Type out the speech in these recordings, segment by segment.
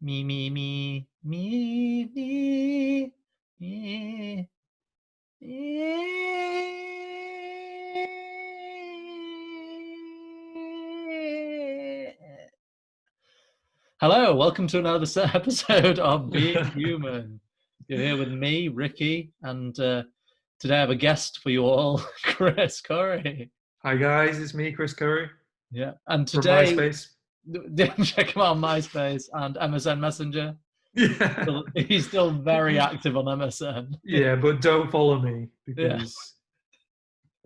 Hello, welcome to another episode of Being Human. You're here with me, Ricky, and today I have a guest for you all, Chris Curry. Hi guys, it's me, Chris Curry. Yeah, and today... From MySpace. Check him out on MySpace and MSN Messenger. Yeah. He's still very active on MSN. Yeah, but don't follow me because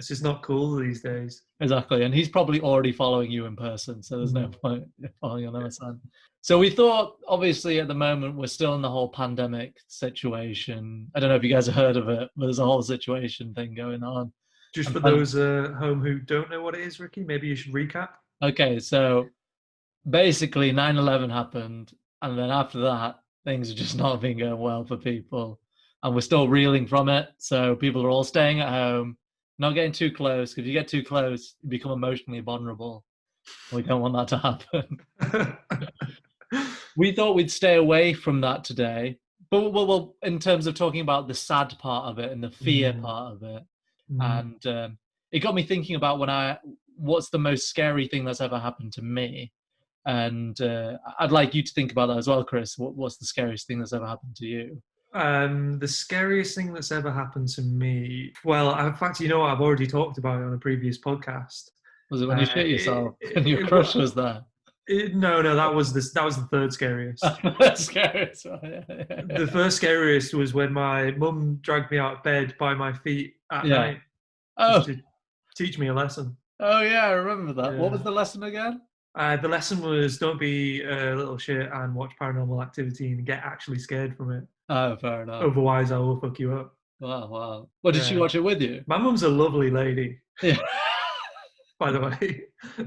it's just not cool these days. Exactly, and he's probably already following you in person, so there's no point following on MSN. So we thought, obviously, at the moment, we're still in the whole pandemic situation. I don't know if you guys have heard of it, but there's a whole situation thing going on. Just for those at home who don't know what it is, Ricky, maybe you should recap. Okay, so... basically 9/11 happened, and then after that things have just not been going well for people, and we're still reeling from it. So people are all staying at home, not getting too close, because if you get too close you become emotionally vulnerable. We don't want that to happen. We thought we'd stay away from that today, but well, in terms of talking about the sad part of it and the fear part of it, and it got me thinking about what's the most scary thing that's ever happened to me. And I'd like you to think about that as well, Chris. What's the scariest thing that's ever happened to you? The scariest thing that's ever happened to me... well, in fact, you know what? I've already talked about it on a previous podcast. Was it when you shit yourself and your crush was there? No, that was the third scariest. Scariest, right? Yeah. The first scariest was when my mum dragged me out of bed by my feet at night to teach me a lesson. Oh, yeah, I remember that. Yeah. What was the lesson again? The lesson was don't be a little shit and watch Paranormal Activity and get actually scared from it. Oh, fair enough. Otherwise, I will fuck you up. Wow. Well, did she watch it with you? My mum's a lovely lady. Yeah. By the way,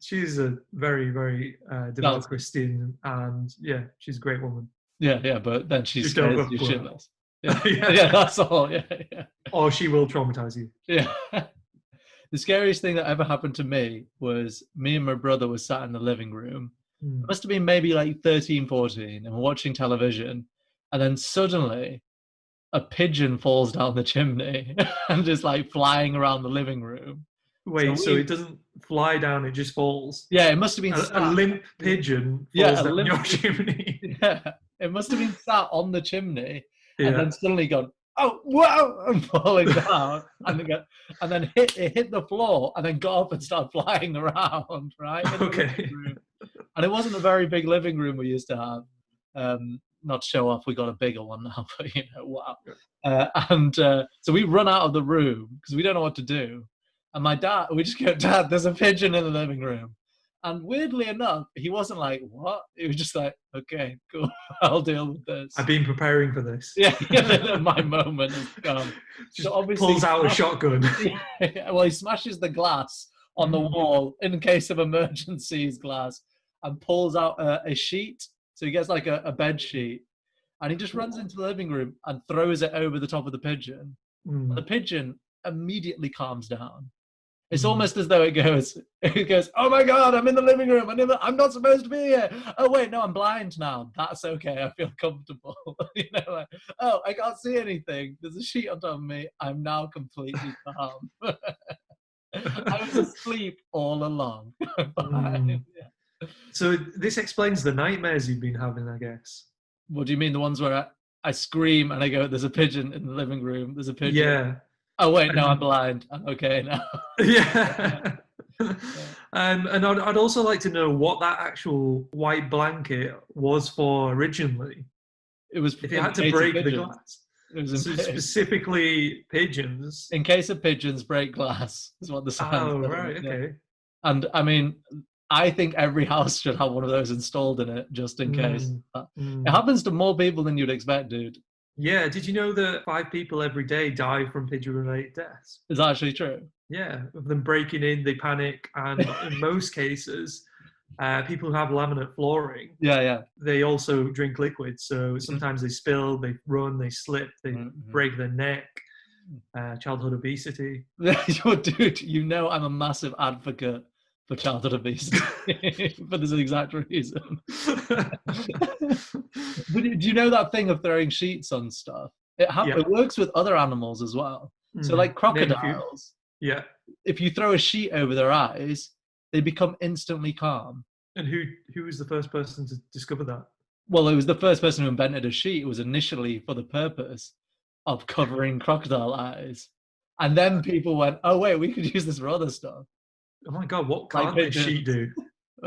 she's a very, very devout Christian, and she's a great woman. Yeah, but then she's shitless. Yeah. Yeah, that's all. Yeah. Or she will traumatize you. Yeah. The scariest thing that ever happened to me was me and my brother were sat in the living room. It must have been maybe like 13, 14, and we're watching television. And then suddenly a pigeon falls down the chimney and is like flying around the living room. Wait, so it doesn't fly down, it just falls? Yeah, it must have been a limp pigeon falls down your chimney. Yeah, it must have been sat on the chimney and then suddenly gone... oh, wow, I'm falling down, and then it hit the floor, and then got up and started flying around, right? Okay. And it wasn't a very big living room we used to have. Not to show off, we got a bigger one now, but wow. So we run out of the room, because we don't know what to do. And we just go, Dad, there's a pigeon in the living room. And weirdly enough, he wasn't like, what? He was just like, okay, cool, I'll deal with this. I've been preparing for this. Yeah, my moment has come. Just so obviously pulls out a shotgun. Yeah, well, he smashes the glass on the wall, in case of emergencies glass, and pulls out a sheet. So he gets like a bed sheet. And he just runs into the living room and throws it over the top of the pigeon. Mm. The pigeon immediately calms down. It's almost as though it goes, oh my God, I'm in the living room. I'm not supposed to be here. Oh wait, no, I'm blind now. That's okay. I feel comfortable. Like, oh, I can't see anything. There's a sheet on top of me. I'm now completely calm. I was asleep all along. So this explains the nightmares you've been having, I guess. What do you mean? The ones where I scream and I go, there's a pigeon in the living room. There's a pigeon. Yeah. Oh wait, no, I'm blind. I'm okay now. Yeah. And I'd also like to know what that actual white blanket was for originally. It was if you had to break the glass. It was specifically pigeons. In case of pigeons, break glass is what the sign is. Oh right, okay. And I mean, I think every house should have one of those installed in it just in case. It happens to more people than you'd expect, dude. Yeah, did you know that 5 people every day die from pigeon-related deaths? Is that actually true? Yeah, of them breaking in, they panic, and in most cases, people who have laminate flooring, they also drink liquids, so sometimes they spill, they run, they slip, they break their neck, childhood obesity. Dude, you know I'm a massive advocate for childhood obesity, but there's an exact reason. But do you know that thing of throwing sheets on stuff? It works with other animals as well. Mm-hmm. So like crocodiles, if you throw a sheet over their eyes, they become instantly calm. And who was the first person to discover that? Well, it was the first person who invented a sheet. It was initially for the purpose of covering crocodile eyes. And then people went, oh, wait, we could use this for other stuff. Oh, my God, what can't a sheet do?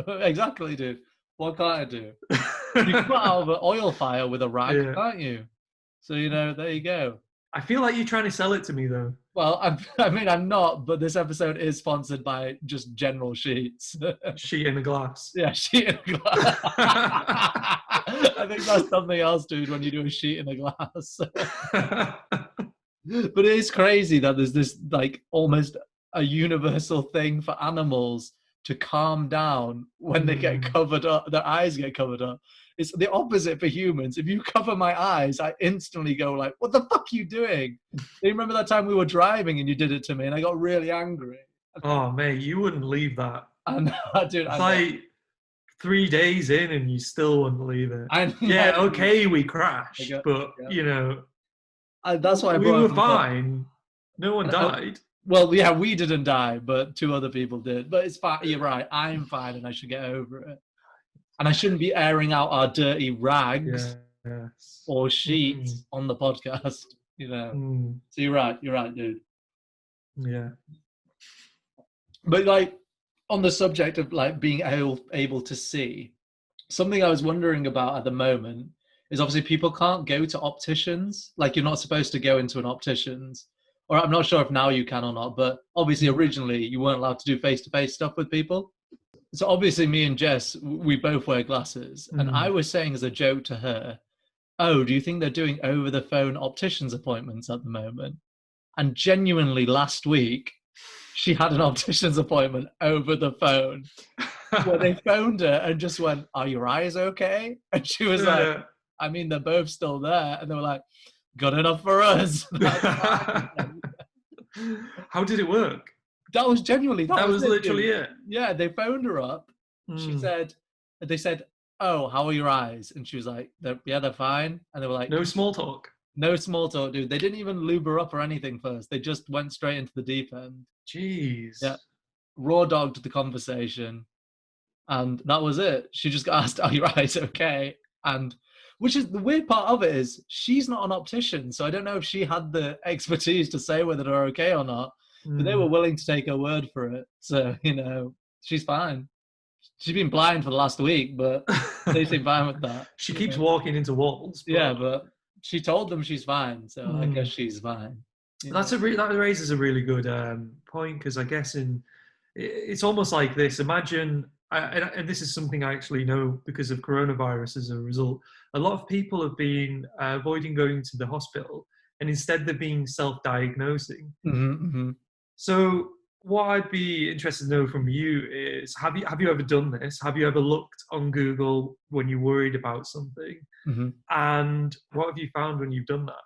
Exactly, dude. What can't it do? You can put out of an oil fire with a rag, can't you? So, you know, there you go. I feel like you're trying to sell it to me, though. Well, I'm not, but this episode is sponsored by just general sheets. Sheet in a glass. Yeah, sheet in a glass. I think that's something else, dude, when you do a sheet in a glass. But it is crazy that there's this, like, almost a universal thing for animals to calm down when they get covered up, their eyes get covered up. It's the opposite for humans. If you cover my eyes, I instantly go like, what the fuck are you doing? You remember that time we were driving and you did it to me and I got really angry? Oh, mate, you wouldn't leave that. I know, dude. It's like 3 days in and you still wouldn't leave it. Yeah, okay, we crashed, but, you know, that's why we were fine. No one died. Well, yeah, we didn't die, but two other people did. But it's fine. You're right. I'm fine and I should get over it. And I shouldn't be airing out our dirty rags or sheets on the podcast, you know. So you're right, dude. Yeah. But, like, on the subject of, like, being able to see, something I was wondering about at the moment is obviously people can't go to opticians. Like, you're not supposed to go into an optician's. Or I'm not sure if now you can or not, but obviously originally you weren't allowed to do face-to-face stuff with people. So obviously me and Jess, we both wear glasses. And I was saying as a joke to her, oh, do you think they're doing over-the-phone optician's appointments at the moment? And genuinely last week, she had an optician's appointment over the phone where they phoned her and just went, are your eyes okay? And she was like, I mean, they're both still there. And they were like, good enough for us. How did it work? That was genuinely... That was literally it. Yeah, they phoned her up. They said, oh, how are your eyes? And she was like, they're fine. And they were like... No small talk, dude. They didn't even lube her up or anything first. They just went straight into the deep end. Jeez. Yeah. Raw dogged the conversation. And that was it. She just got asked, are your eyes okay? And... which is the weird part of it is she's not an optician, so I don't know if she had the expertise to say whether they're okay or not. But they were willing to take her word for it. So, you know, she's fine. She's been blind for the last week, but they seem fine with that. She keeps walking into walls. But... yeah, but she told them she's fine, so I guess she's fine. That raises a really good point, because I guess it's almost like this. Imagine... and this is something I actually know because of coronavirus as a result. A lot of people have been avoiding going to the hospital, and instead they're being self-diagnosing. Mm-hmm. So what I'd be interested to know from you is, have you ever done this? Have you ever looked on Google when you're worried about something? Mm-hmm. And what have you found when you've done that?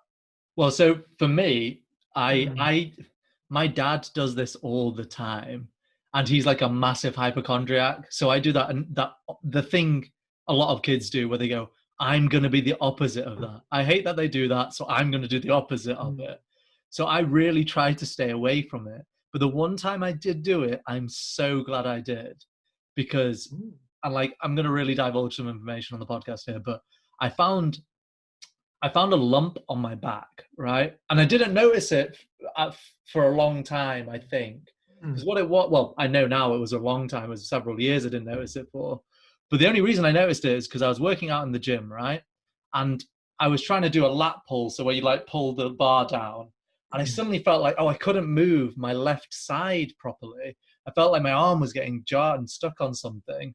Well, so for me, my dad does this all the time. And he's like a massive hypochondriac. So I do that. And the thing a lot of kids do where they go, I'm going to be the opposite of that. I hate that they do that. So I'm going to do the opposite of it. So I really try to stay away from it. But the one time I did do it, I'm so glad I did. Because I'm going to really divulge some information on the podcast here. But I found a lump on my back, right? And I didn't notice it for a long time, I think. Because I know now it was a long time, it was several years I didn't notice it for. But the only reason I noticed it is because I was working out in the gym, right? And I was trying to do a lat pull, so where you like pull the bar down. And I suddenly felt like, oh, I couldn't move my left side properly. I felt like my arm was getting jarred and stuck on something.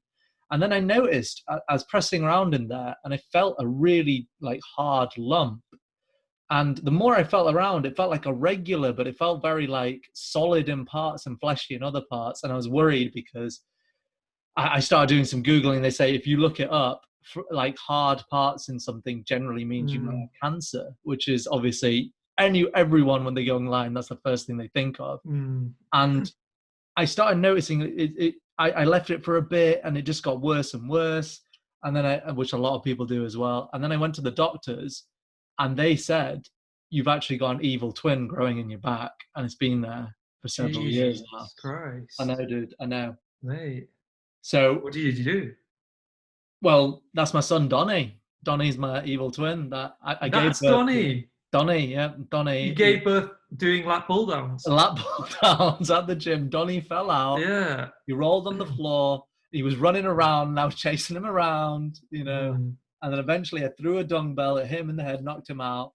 And then I noticed, I was pressing around in there, and I felt a really like hard lump. And the more I felt around, it felt like irregular, but it felt very like solid in parts and fleshy in other parts. And I was worried because I started doing some Googling. They say, if you look it up, like hard parts in something generally means you might have cancer, which is obviously everyone when they go online, that's the first thing they think of. And I started noticing it I left it for a bit and it just got worse and worse. And then which a lot of people do as well. And then I went to the doctors and they said, you've actually got an evil twin growing in your back and it's been there for several years now. Jesus Christ. I know, dude. I know. Mate. So what did you do? Well, that's my son, Donnie. Donnie's my evil twin. That's gave birth Donnie. To. Donnie, yeah, Donnie. You gave birth doing lap pull downs. Lap pull downs at the gym. Donnie fell out. Yeah. He rolled on the floor. He was running around, and I was chasing him around, you know. Mm. And then eventually I threw a dumbbell at him in the head, knocked him out.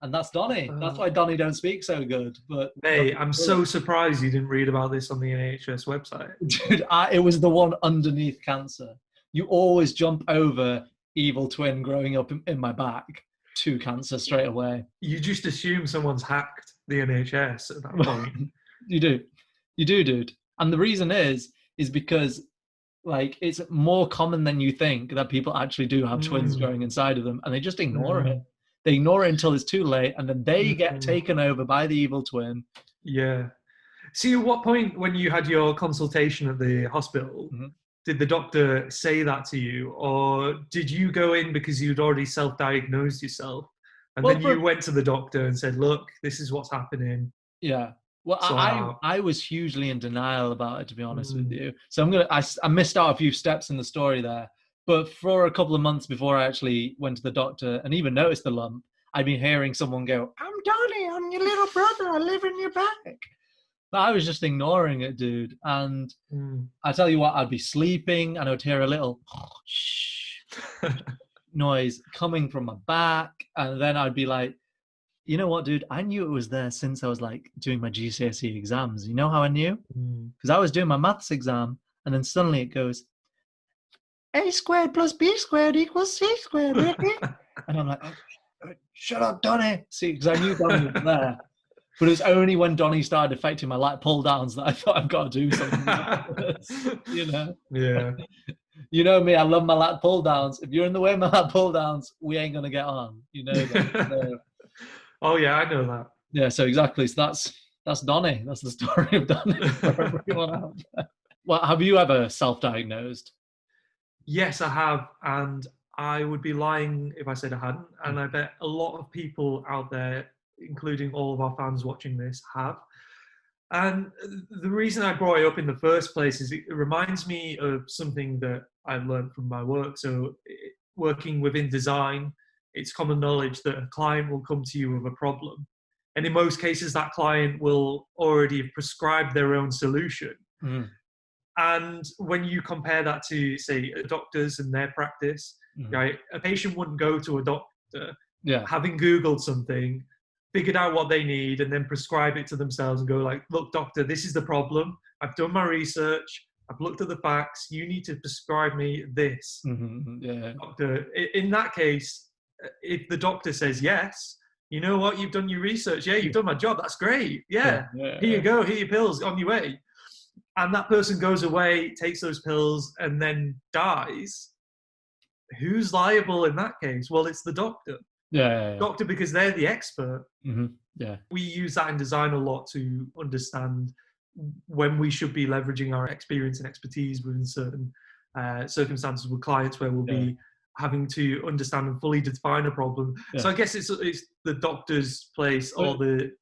And that's Donnie. That's why Donnie don't speak so good. But hey, I'm so surprised you didn't read about this on the NHS website. Dude, it was the one underneath cancer. You always jump over evil twin growing up in my back to cancer straight away. You just assume someone's hacked the NHS at that point. You do, dude. And the reason is because, like, it's more common than you think that people actually do have twins growing inside of them, and they just ignore it. They ignore it until it's too late, and then they get taken over by the evil twin. Yeah. See, at what point when you had your consultation at the hospital, did the doctor say that to you, or did you go in because you'd already self-diagnosed yourself and then you went to the doctor and said, look, this is what's happening? Yeah. Well, I was hugely in denial about it, to be honest with you. So I missed out a few steps in the story there, but for a couple of months before I actually went to the doctor and even noticed the lump, I'd been hearing someone go, I'm Donnie, I'm your little brother, I live in your back. But I was just ignoring it, dude. And I tell you what, I'd be sleeping and I'd hear a little noise coming from my back. And then I'd be like, you know what, dude? I knew it was there since I was like doing my GCSE exams. You know how I knew? Because I was doing my maths exam and then suddenly it goes, A² + B² = C². And I'm like, oh, shut up, Donnie. See, because I knew Donnie was there. But it was only when Donnie started affecting my light pull downs that I thought I've got to do something about this, you know? Yeah. You know me, I love my light pull downs. If you're in the way of my light pull downs, we ain't going to get on, you know? Oh, yeah, I know that. Yeah, so exactly. So that's Donnie. That's the story of Donnie for everyone out there. Well, have you ever self-diagnosed? Yes, I have. And I would be lying if I said I hadn't. And I bet a lot of people out there, including all of our fans watching this, have. And the reason I brought it up in the first place is it reminds me of something that I've learned from my work. So working within design, it's common knowledge that a client will come to you with a problem. And in most cases, that client will already prescribe their own solution. Mm. And when you compare that to, say, doctors and their practice, right, a patient wouldn't go to a doctor having Googled something, figured out what they need and then prescribe it to themselves and go like, look, doctor, this is the problem. I've done my research. I've looked at the facts. You need to prescribe me this. Doctor, in that case, if the doctor says, yes, you know what? You've done your research. Yeah, you've done my job. That's great. Yeah. Here you go. Here are your pills. On your way. And that person goes away, takes those pills and then dies. Who's liable in that case? Well, it's the doctor. Doctor, because they're the expert. We use that in design a lot to understand when we should be leveraging our experience and expertise within certain circumstances with clients where we'll be having to understand and fully define a problem. So I guess it's the doctor's place or the...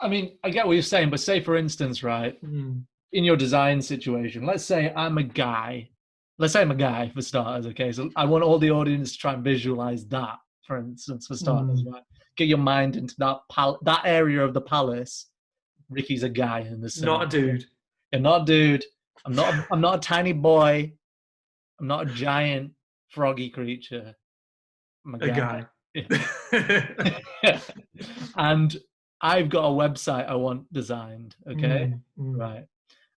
I mean, I get what you're saying, but say, for instance, right, in your design situation, let's say I'm a guy. Let's say I'm a guy, for starters, okay? So I want all the audience to try and visualize that. For instance, for starters, right? Get your mind into that area of the palace. Ricky's a guy in the cinema. Not a dude. You're not a dude. I'm not a tiny boy. I'm not a giant froggy creature. I'm a guy. Yeah. And I've got a website I want designed. Okay, right.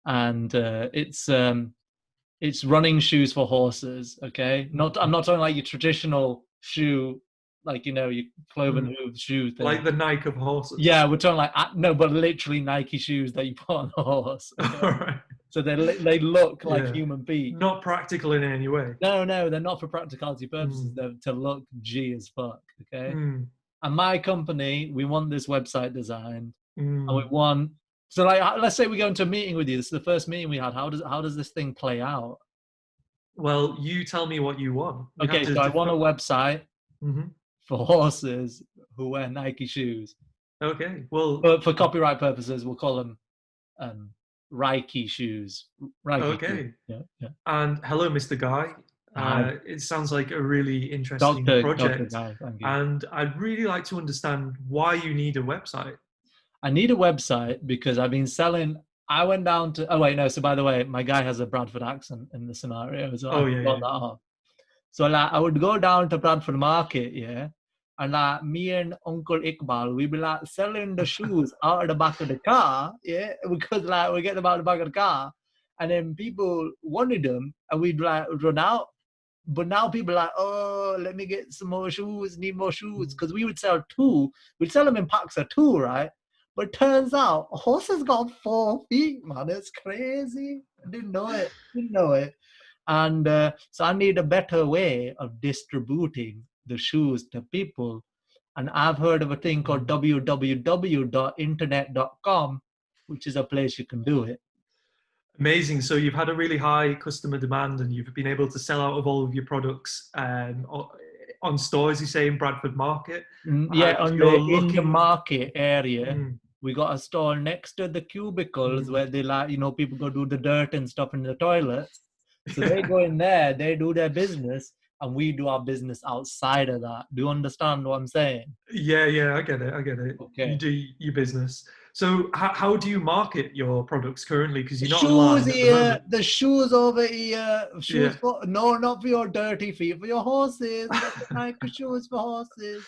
And it's running shoes for horses. Okay, I'm not talking like your traditional shoe. Like, you know, your cloven hoof shoe thing. Like the Nike of horses. Yeah, we're talking like, no, but literally Nike shoes that you put on the horse. Okay? Right. So they look like human feet. Not practical in any way. No, they're not for practicality purposes. They're to look G as fuck, okay? And my company, we want this website designed. And we want So like, let's say we go into a meeting with you. This is the first meeting we had. How does this thing play out? Well, you tell me what you want. Okay, so I want a website for horses who wear Nike shoes. Okay, well... But for copyright purposes, we'll call them Reiki shoes. Reiki shoes. Yeah, yeah. And hello, Mr. Guy. It sounds like a really interesting project. Dr. Guy, and I'd really like to understand why you need a website. I need a website because I've been selling... I went down to... Oh, wait, no. So, by the way, my guy has a Bradford accent in the scenario. So I got that off. So, like, I would go down to Bradford Market, yeah? And like me and Uncle Iqbal, we be like selling the shoes out of the back of the car, yeah, because like we get them out of the back of the car, and then people wanted them, and we'd like run out. But now people are like, oh, let me get some more shoes, need more shoes, because we would sell two, we'd sell them in packs of two, right? But turns out a horse has got 4 feet, man. It's crazy. I didn't know it. And so I need a better way of distributing the shoes to people, and I've heard of a thing called www.internet.com, which is a place you can do it. Amazing. So you've had a really high customer demand, and you've been able to sell out of all of your products on stores, you say, in Bradford Market. Yeah, in the market area. We got a stall next to the cubicles where they like, you know, people go do the dirt and stuff in the toilets. So they go in there, they do their business, and we do our business outside of that. Do you understand what I'm saying? Yeah, I get it. Okay. You do your business. So how do you market your products currently? Because you're not online. Shoes here, the shoes over here. Shoes for, no, not for your dirty feet, for your horses. Like shoes for horses.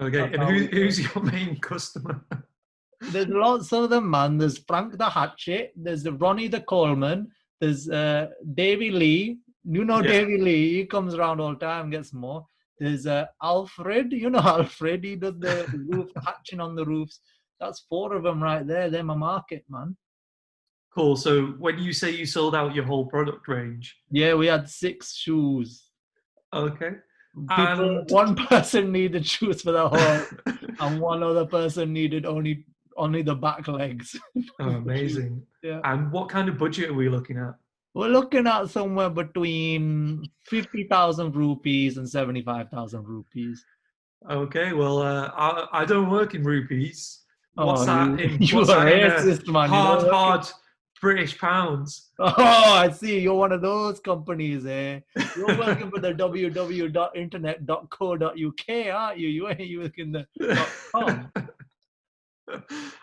Okay, and who's your main customer? There's lots of them, man. There's Frank the Hatchet. There's Ronnie the Coleman. There's Davy Lee. You know Davy Lee, he comes around all the time, gets more. There's Alfred, you know Alfred, he does the roof, hatching on the roofs. That's 4 of them right there, they're my market, man. Cool, so when you say you sold out your whole product range? Yeah, we had 6 shoes. Okay. One person needed shoes for the whole, and one other person needed only the back legs. Oh, amazing. Yeah. And what kind of budget are we looking at? We're looking at somewhere between 50,000 rupees and 75,000 rupees. Okay, well, I don't work in rupees. What's that in hard British pounds? Oh, I see. You're one of those companies, eh? You're working for the www.internet.co.uk, aren't you? You ain't working the .com.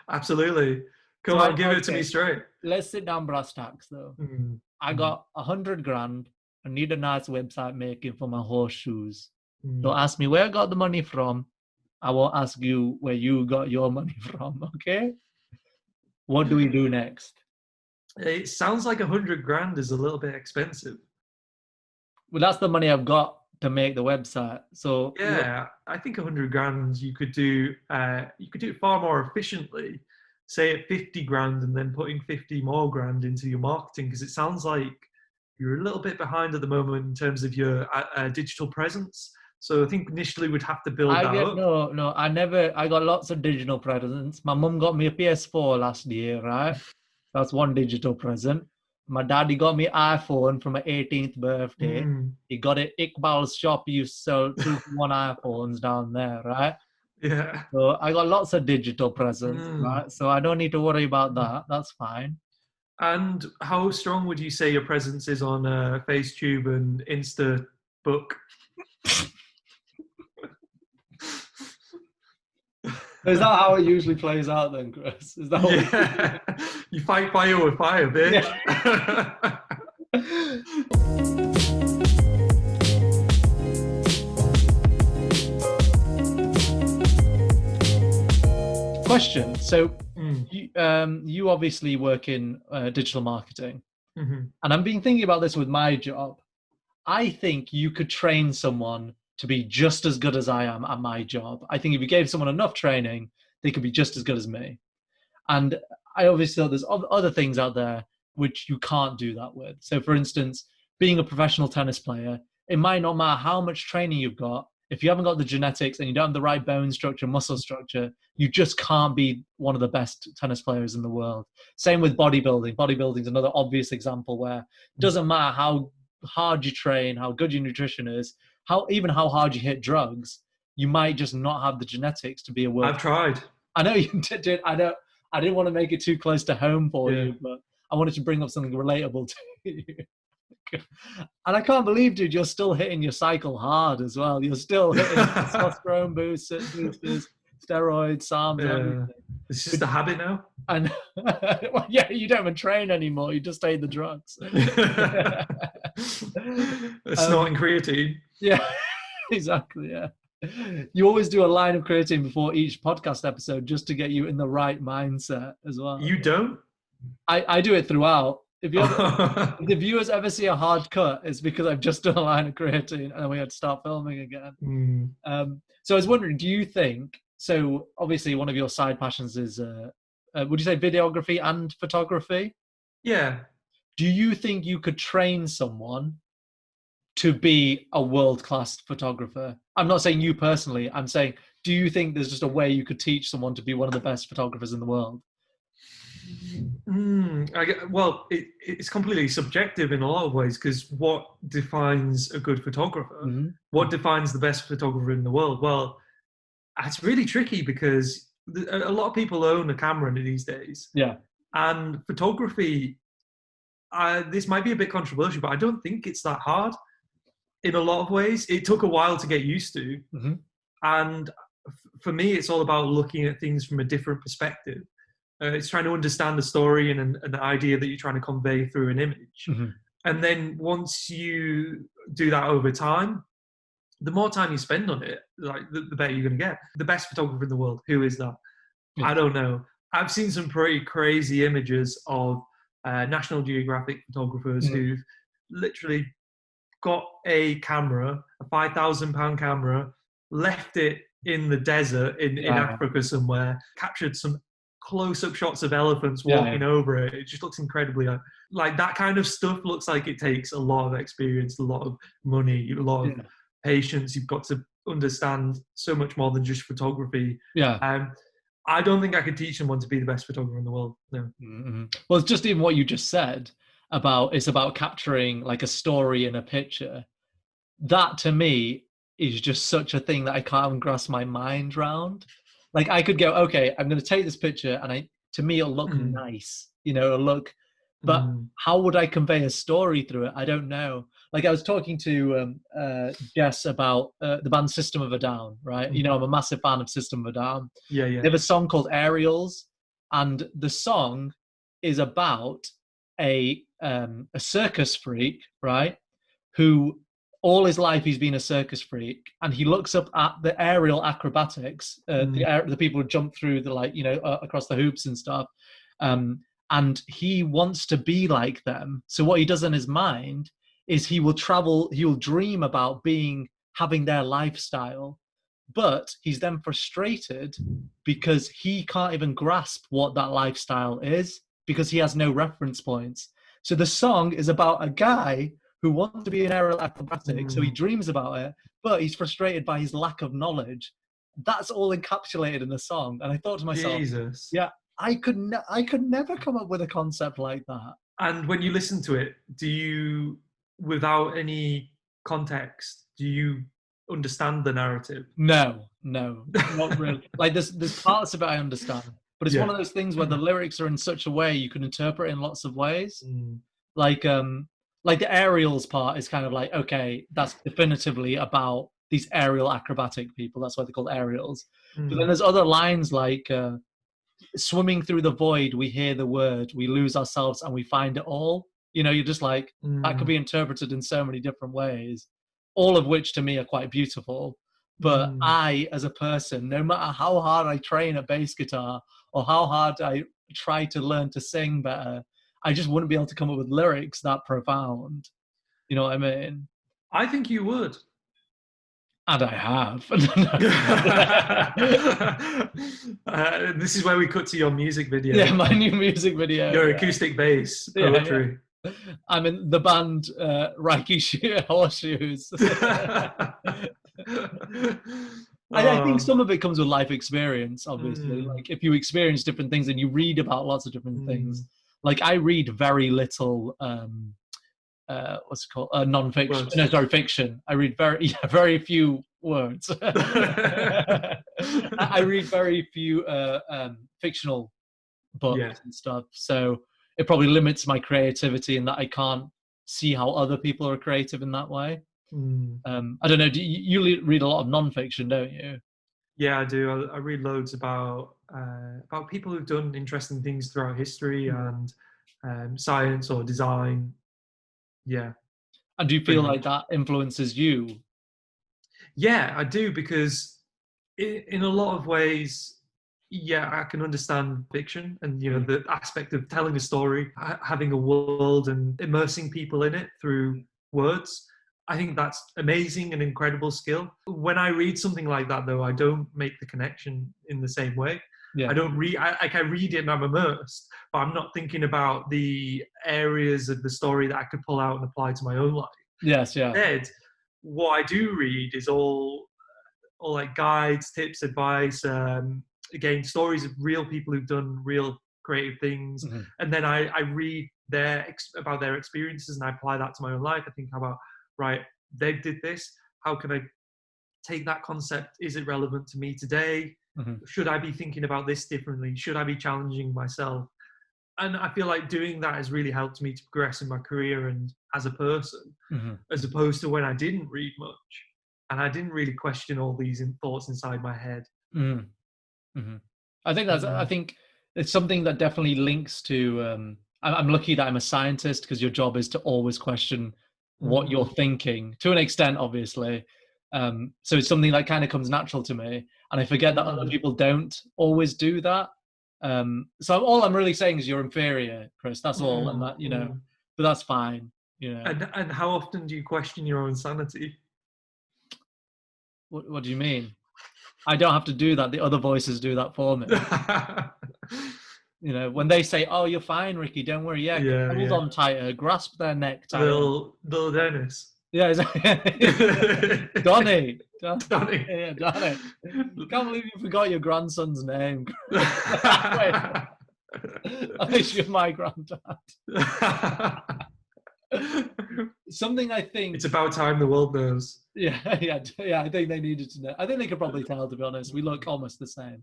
Absolutely. Come on, give it to me straight. Let's sit down brass tacks, though. I got 100 grand. I need a nice website making for my horseshoes. Don't ask me where I got the money from. I won't ask you where you got your money from, okay? What do we do next? It sounds like 100 grand is a little bit expensive. Well, that's the money I've got to make the website. So yeah, I think 100 grand you could do it far more efficiently. Say at 50 grand and then putting 50 more grand into your marketing, because it sounds like you're a little bit behind at the moment in terms of your digital presence. So I think initially we'd have to build that up. No, I got lots of digital presents. My mum got me a PS4 last year, right? That's one digital present. My daddy got me iPhone for my 18th birthday. He got it at Iqbal's shop. He used to sell 2-for-1 iPhones down there, right? Yeah. So I got lots of digital presents, right? So I don't need to worry about that. That's fine. And how strong would you say your presence is on FaceTube and InstaBook? Is that how it usually plays out then, Chris? Is that how you fight fire with fire, bitch? Yeah. Question. So you obviously work in digital marketing, and I've been thinking about this with my job. I think you could train someone to be just as good as I am at my job. I think if you gave someone enough training, they could be just as good as me. And I obviously know there's other things out there which you can't do that with. So for instance, being a professional tennis player, it might not matter how much training you've got. if you haven't got the genetics and you don't have the right bone structure, muscle structure, you just can't be one of the best tennis players in the world. Same with bodybuilding. Bodybuilding is another obvious example where it doesn't matter how hard you train, how good your nutrition is, even how hard you hit drugs, you might just not have the genetics to be a world. I've tried. I know you did. I didn't want to make it too close to home for you, but I wanted to bring up something relatable to you. And I can't believe, dude, you're still hitting your cycle hard as well. You're still hitting testosterone boosters, steroids, SARMs, everything. It's just a habit now. And well, yeah, you don't even train anymore. You just take the drugs. It's not in creatine. Yeah, exactly, yeah. You always do a line of creatine before each podcast episode just to get you in the right mindset as well. You don't? I do it throughout. If the viewers ever see a hard cut, it's because I've just done a line of creatine and then we had to start filming again. So I was wondering, do you think, so obviously one of your side passions is, would you say videography and photography? Yeah. Do you think you could train someone to be a world-class photographer? I'm not saying you personally, I'm saying, do you think there's just a way you could teach someone to be one of the best photographers in the world? It's completely subjective in a lot of ways, because what defines a good photographer? Mm-hmm. What defines the best photographer in the world? Well, it's really tricky because a lot of people own a camera these days. Yeah. And photography, this might be a bit controversial, but I don't think it's that hard. In a lot of ways, it took a while to get used to. Mm-hmm. And for me, it's all about looking at things from a different perspective. It's trying to understand the story and an idea that you're trying to convey through an image. Mm-hmm. And then once you do that over time, the more time you spend on it, like the better you're going to get. The best photographer in the world, who is that? Yeah. I don't know. I've seen some pretty crazy images of National Geographic photographers mm-hmm. who've literally got a camera, a 5,000-pound camera, left it in the desert in Africa somewhere, captured some close-up shots of elephants walking over it. It just looks incredibly like that kind of stuff looks like it takes a lot of experience, a lot of money, a lot of patience. You've got to understand so much more than just photography. Yeah. I don't think I could teach someone to be the best photographer in the world. No. Mm-hmm. Well, it's just even what you just said. It's about capturing like a story in a picture. That to me is just such a thing that I can't grasp my mind round. Like I could go, okay, I'm going to take this picture and to me it'll look nice, it'll look, but how would I convey a story through it? I don't know. Like I was talking to Jess about the band System of a Down, right? Mm. I'm a massive fan of System of a Down. Yeah, yeah. They have a song called Aerials, and the song is about a circus freak, right? Who all his life he's been a circus freak, and he looks up at the aerial acrobatics, the people who jump through the across the hoops and stuff, and he wants to be like them. So what he does in his mind is he will dream about having their lifestyle, but he's then frustrated because he can't even grasp what that lifestyle is, because he has no reference points. So the song is about a guy who wants to be an aerial acrobatic, so he dreams about it, but he's frustrated by his lack of knowledge. That's all encapsulated in the song. And I thought to myself, Jesus. Yeah, I could never come up with a concept like that. And when you listen to it, do you, without any context, do you understand the narrative? No, not really. Like there's parts of it I understand. But it's one of those things where the lyrics are in such a way you can interpret it in lots of ways. Mm. Like the aerials part is kind of like, okay, that's definitively about these aerial acrobatic people. That's why they're called aerials. Mm. But then there's other lines like swimming through the void, we hear the word, we lose ourselves and we find it all. You're just like, that could be interpreted in so many different ways, all of which to me are quite beautiful. But I, as a person, no matter how hard I train a bass guitar or how hard I try to learn to sing better, I just wouldn't be able to come up with lyrics that profound. You know what I mean? I think you would. And I have. This is where we cut to your music video. Yeah, my new music video. Your acoustic bass poetry. Yeah. I'm in the band Raiki Horseshoes. I think some of it comes with life experience, obviously. Like, if you experience different things and you read about lots of different things. Like, I read very little, what's it called? Non-fiction. No, sorry, fiction. I read very few words. I read very few fictional books and stuff. So it probably limits my creativity in that I can't see how other people are creative in that way. I don't know. Do you read a lot of non-fiction, don't you? Yeah, I do. I read loads about people who've done interesting things throughout history and science or design. Yeah. And do you feel like that influences you? Yeah, I do, because in a lot of ways, yeah, I can understand fiction and, you know, the aspect of telling a story, having a world and immersing people in it through words. I think that's amazing and incredible skill. When I read something like that, though, I don't make the connection in the same way. Yeah. I read it and I'm immersed, but I'm not thinking about the areas of the story that I could pull out and apply to my own life. Yes, yeah. Instead, what I do read is all like guides, tips, advice. Again, stories of real people who've done real creative things, and then I read about their experiences and I apply that to my own life. I think about, right, they did this. How can I take that concept? Is it relevant to me today? Should I be thinking about this differently? Should I be challenging myself? And I feel like doing that has really helped me to progress in my career and as a person, as opposed to when I didn't read much and I didn't really question all these thoughts inside my head. I think that's. I think it's something that definitely links to. I'm lucky that I'm a scientist, because your job is to always question what you're thinking, to an extent, obviously. So it's something that kind of comes natural to me, and I forget that other people don't always do that. So all I'm really saying is you're inferior, Chris. That's all, and that, you know, but that's fine, you know. And how often do you question your own sanity? What do you mean? I don't have to do that. The other voices do that for me. You know, when they say, "Oh, you're fine, Ricky. Don't worry. Yeah, hold on tighter. Grasp their neck tighter." Little Dennis. Yeah, exactly. Donnie. Yeah, Donnie. Can't believe you forgot your grandson's name. I wish you're my granddad. Something I think it's about time the world knows. Yeah. I think they needed to know. I think they could probably tell. To be honest, we look almost the same.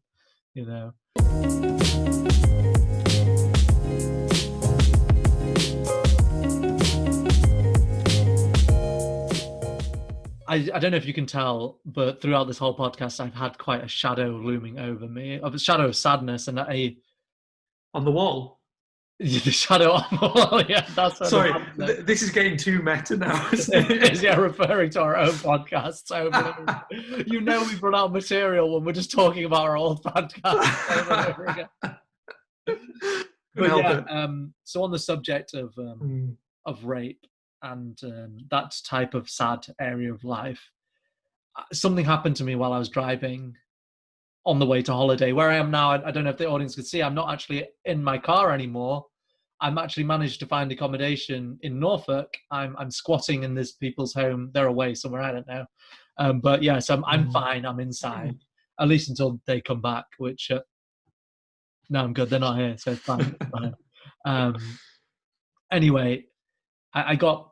You know. I don't know if you can tell, but throughout this whole podcast, I've had quite a shadow looming over me, a shadow of sadness, and on the wall. The shadow on the wall. Yeah, that's. Sorry, this is getting too meta now, isn't it? Is, yeah, referring to our own podcasts. You know, we brought out material when we're just talking about our old podcasts over and over again. But yeah, so on the subject of rape. And that type of sad area of life. Something happened to me while I was driving on the way to holiday. Where I am now, I don't know if the audience could see, I'm not actually in my car anymore. I'm actually managed to find accommodation in Norfolk. I'm squatting in this people's home. They're away somewhere, I don't know. But yes, I'm fine. I'm inside, at least until they come back, which, no, I'm good. They're not here, so it's fine. Anyway, I got...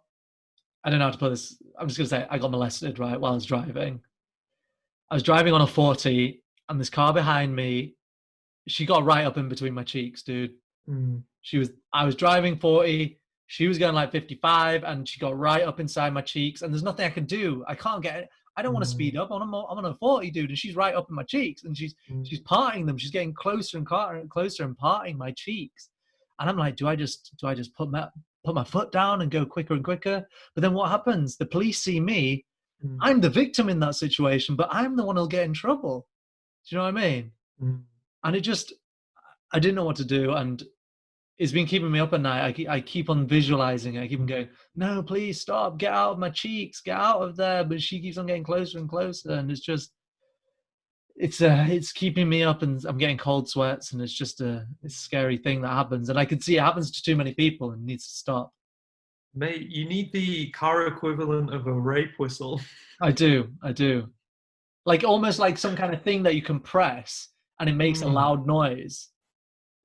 I don't know how to put this. I'm just going to say I got molested, right, while I was driving. I was driving on a 40, and this car behind me, she got right up in between my cheeks, dude. I was driving 40, she was going like 55, and she got right up inside my cheeks, and there's nothing I can do. I can't get it. I don't want to speed up. I'm on a 40, dude, and she's right up in my cheeks, and she's parting them. She's getting closer and parting my cheeks. And I'm like, do I just put my foot down and go quicker and quicker? But then what happens? The police see me. I'm the victim in that situation, but I'm the one who'll get in trouble. Do you know what I mean? And it just, I didn't know what to do, and it's been keeping me up at night. I keep on visualizing it. I keep on going, no, please stop, get out of my cheeks, get out of there. But she keeps on getting closer and closer, and it's just, it's keeping me up, and I'm getting cold sweats, and it's just it's a scary thing that happens, and I can see it happens to too many people and needs to stop. Mate, you need the car equivalent of a rape whistle. I do. like almost like some kind of thing that you can press and it makes a loud noise.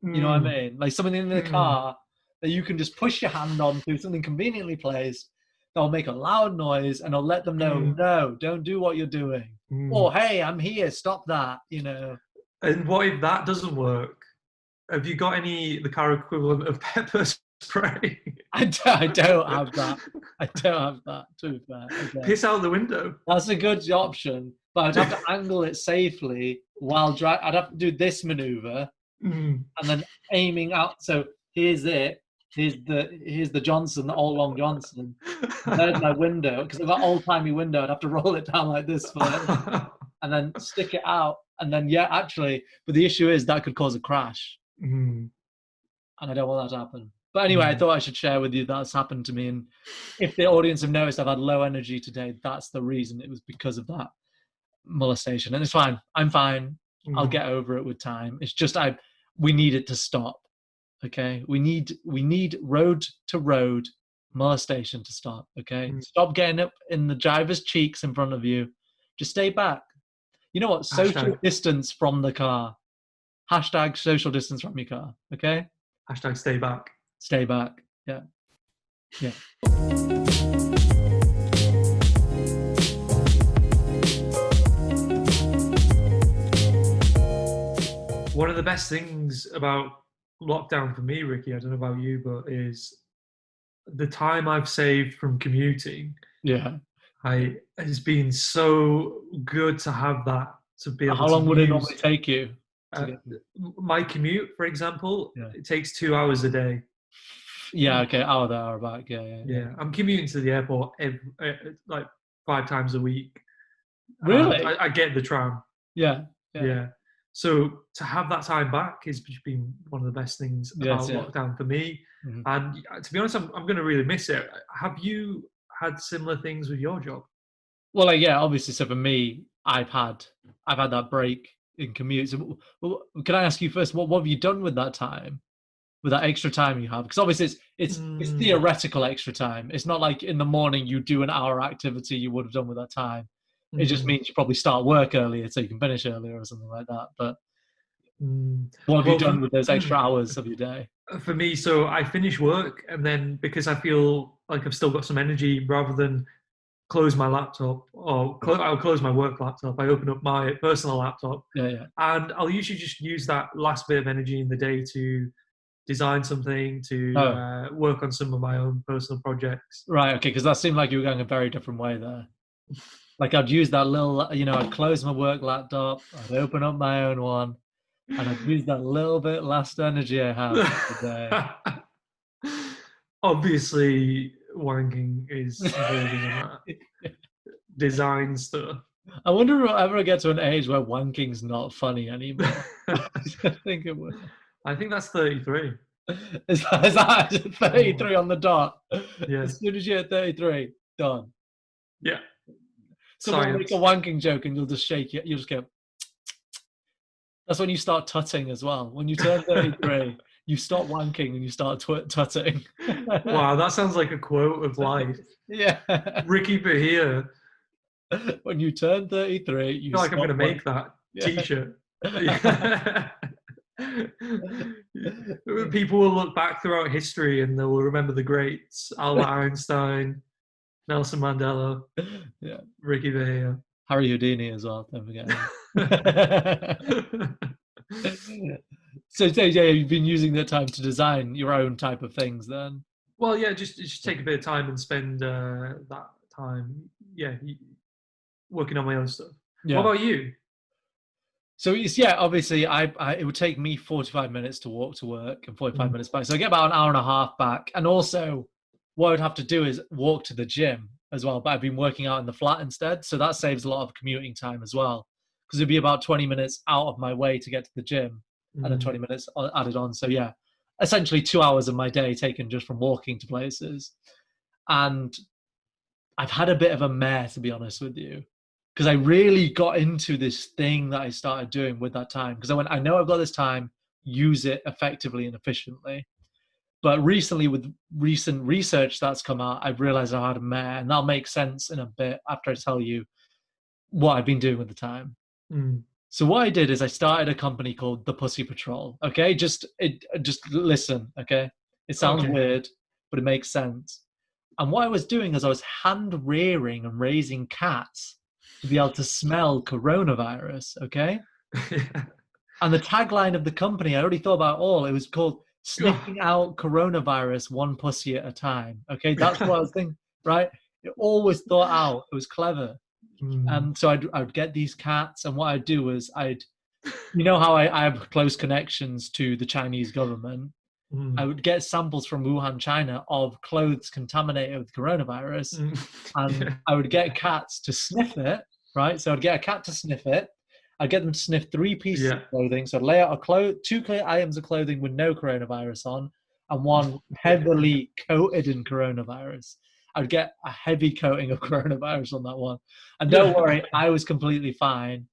You know what I mean? Like something in the car that you can just push your hand onto, something conveniently placed that'll make a loud noise and I'll let them know, no, don't do what you're doing. Or, hey, I'm here, stop that, you know. And what if that doesn't work? Have you got any, the car equivalent of pepper spray? I don't have that. I don't have that, to be fair. Okay. Piss out the window. That's a good option, but I'd have to angle it safely while driving. I'd have to do this manoeuvre and then aiming out. So here's it. Here's the Johnson, the old long Johnson. There's my window, because it's an old-timey window. I'd have to roll it down like this for and then stick it out. And then, yeah, actually, but the issue is that could cause a crash. And I don't want that to happen. But anyway, I thought I should share with you that's happened to me. And if the audience have noticed I've had low energy today, that's the reason. It was because of that molestation. And it's fine. I'm fine. I'll get over it with time. It's just we need it to stop. Okay? We need road to road molestation to stop. Okay? Stop getting up in the driver's cheeks in front of you. Just stay back. You know what? Social distance from the car. Hashtag social distance from your car. Okay? Hashtag stay back. Stay back. Yeah. Yeah. One of the best things about lockdown for me, Ricky, I don't know about you, but is the time I've saved from commuting. Yeah. It's been so good to have that, to be able to. How long would it normally take you? My commute, for example, it takes 2 hours a day. Yeah, okay, hour there, hour back, yeah. I'm commuting to the airport like 5 times a week. Really? I get the tram. Yeah. So to have that time back has been one of the best things about lockdown for me. And to be honest, I'm going to really miss it. Have you had similar things with your job? Well, obviously. So for me, I've had that break in commute. So can I ask you first, what have you done with that time? With that extra time you have? Because obviously it's theoretical extra time. It's not like in the morning you do an hour activity you would have done with that time. It just means you probably start work earlier so you can finish earlier or something like that. But what have you done with those extra hours of your day? For me, so I finish work and then because I feel like I've still got some energy, rather than close my laptop or I'll close my work laptop, I open up my personal laptop and I'll usually just use that last bit of energy in the day to design something, to work on some of my own personal projects. Right, okay, because that seemed like you were going a very different way there. Like I'd use that little, I'd close my work laptop, I'd open up my own one, and I've used that little bit last energy I have today. Obviously, wanking is design stuff. I wonder if I'll ever get to an age where wanking's not funny anymore. I think it would. I think that's 33. Is that 33 on the dot? Yeah. As soon as you're at 33, done. Yeah. Someone make a wanking joke and you'll just shake it. You'll just go. That's when you start tutting as well. When you turn 33, you stop wanking and you start tutting. Wow, that sounds like a quote of life. Yeah. Ricky Bahia. When you turn 33, you I feel like I'm going to make that t-shirt. Yeah. People will look back throughout history and they will remember the greats. Albert Einstein, Nelson Mandela, Ricky Bahia. Harry Houdini as well, don't forget. So you've been using that time to design your own type of things then? Well, just take a bit of time and spend that time, working on my own stuff. Yeah. What about you? So it's, obviously it would take me 45 minutes to walk to work and 45 minutes back. So I get about an hour and a half back. And also what I'd have to do is walk to the gym as well, but I've been working out in the flat instead. So that saves a lot of commuting time as well, because it'd be about 20 minutes out of my way to get to the gym and then 20 minutes added on. So essentially 2 hours of my day taken just from walking to places. And I've had a bit of a mare, to be honest with you, because I really got into this thing that I started doing with that time. Because I went, I know I've got this time, use it effectively and efficiently. But recently, with recent research that's come out, I've realized I had a mare, and that'll make sense in a bit after I tell you what I've been doing with the time. So what I did is I started a company called The Pussy Patrol. Okay, just listen. Okay, it sounds weird, but it makes sense. And what I was doing is I was hand rearing and raising cats to be able to smell coronavirus. Okay, and the tagline of the company I already thought about. It was called Sniffing Out Coronavirus One Pussy at a Time. Okay, that's what I was thinking. Right, it always thought out. It was clever. And so I'd get these cats, and what I'd do is I'd, you know how I have close connections to the Chinese government, I would get samples from Wuhan, China of clothes contaminated with coronavirus, and I would get cats to sniff it, right? So I'd get a cat to sniff it, I'd get them to sniff 3 pieces of clothing, so I'd lay out a 2 items of clothing with no coronavirus on, and one heavily coated in coronavirus. I'd get a heavy coating of coronavirus on that one. And don't worry, I was completely fine.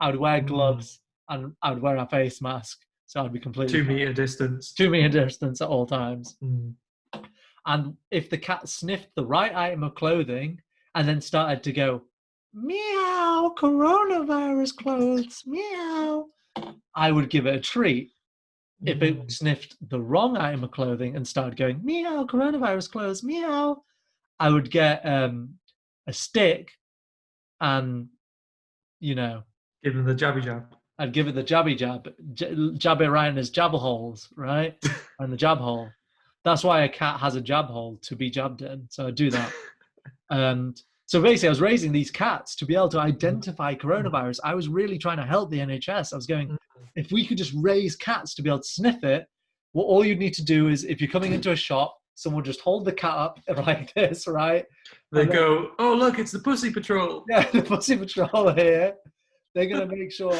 I would wear gloves and I would wear a face mask. So I'd be completely 2 meter distance. 2 meter distance at all times. And if the cat sniffed the right item of clothing and then started to go, meow, coronavirus clothes, meow, I would give it a treat. If it sniffed the wrong item of clothing and started going, meow, coronavirus clothes, meow, I would get a stick and, you know... Give him the jabby jab. I'd give it the jabby jab. Jab it right in his jab holes, right? And the jab hole. That's why a cat has a jab hole to be jabbed in. So I'd do that. So basically I was raising these cats to be able to identify coronavirus. I was really trying to help the NHS. I was going, if we could just raise cats to be able to sniff it, well, all you'd need to do is if you're coming into a shop, someone just hold the cat up like this, right? They go, oh, look, it's the Pussy Patrol. Yeah, the Pussy Patrol are here. They're going to make sure.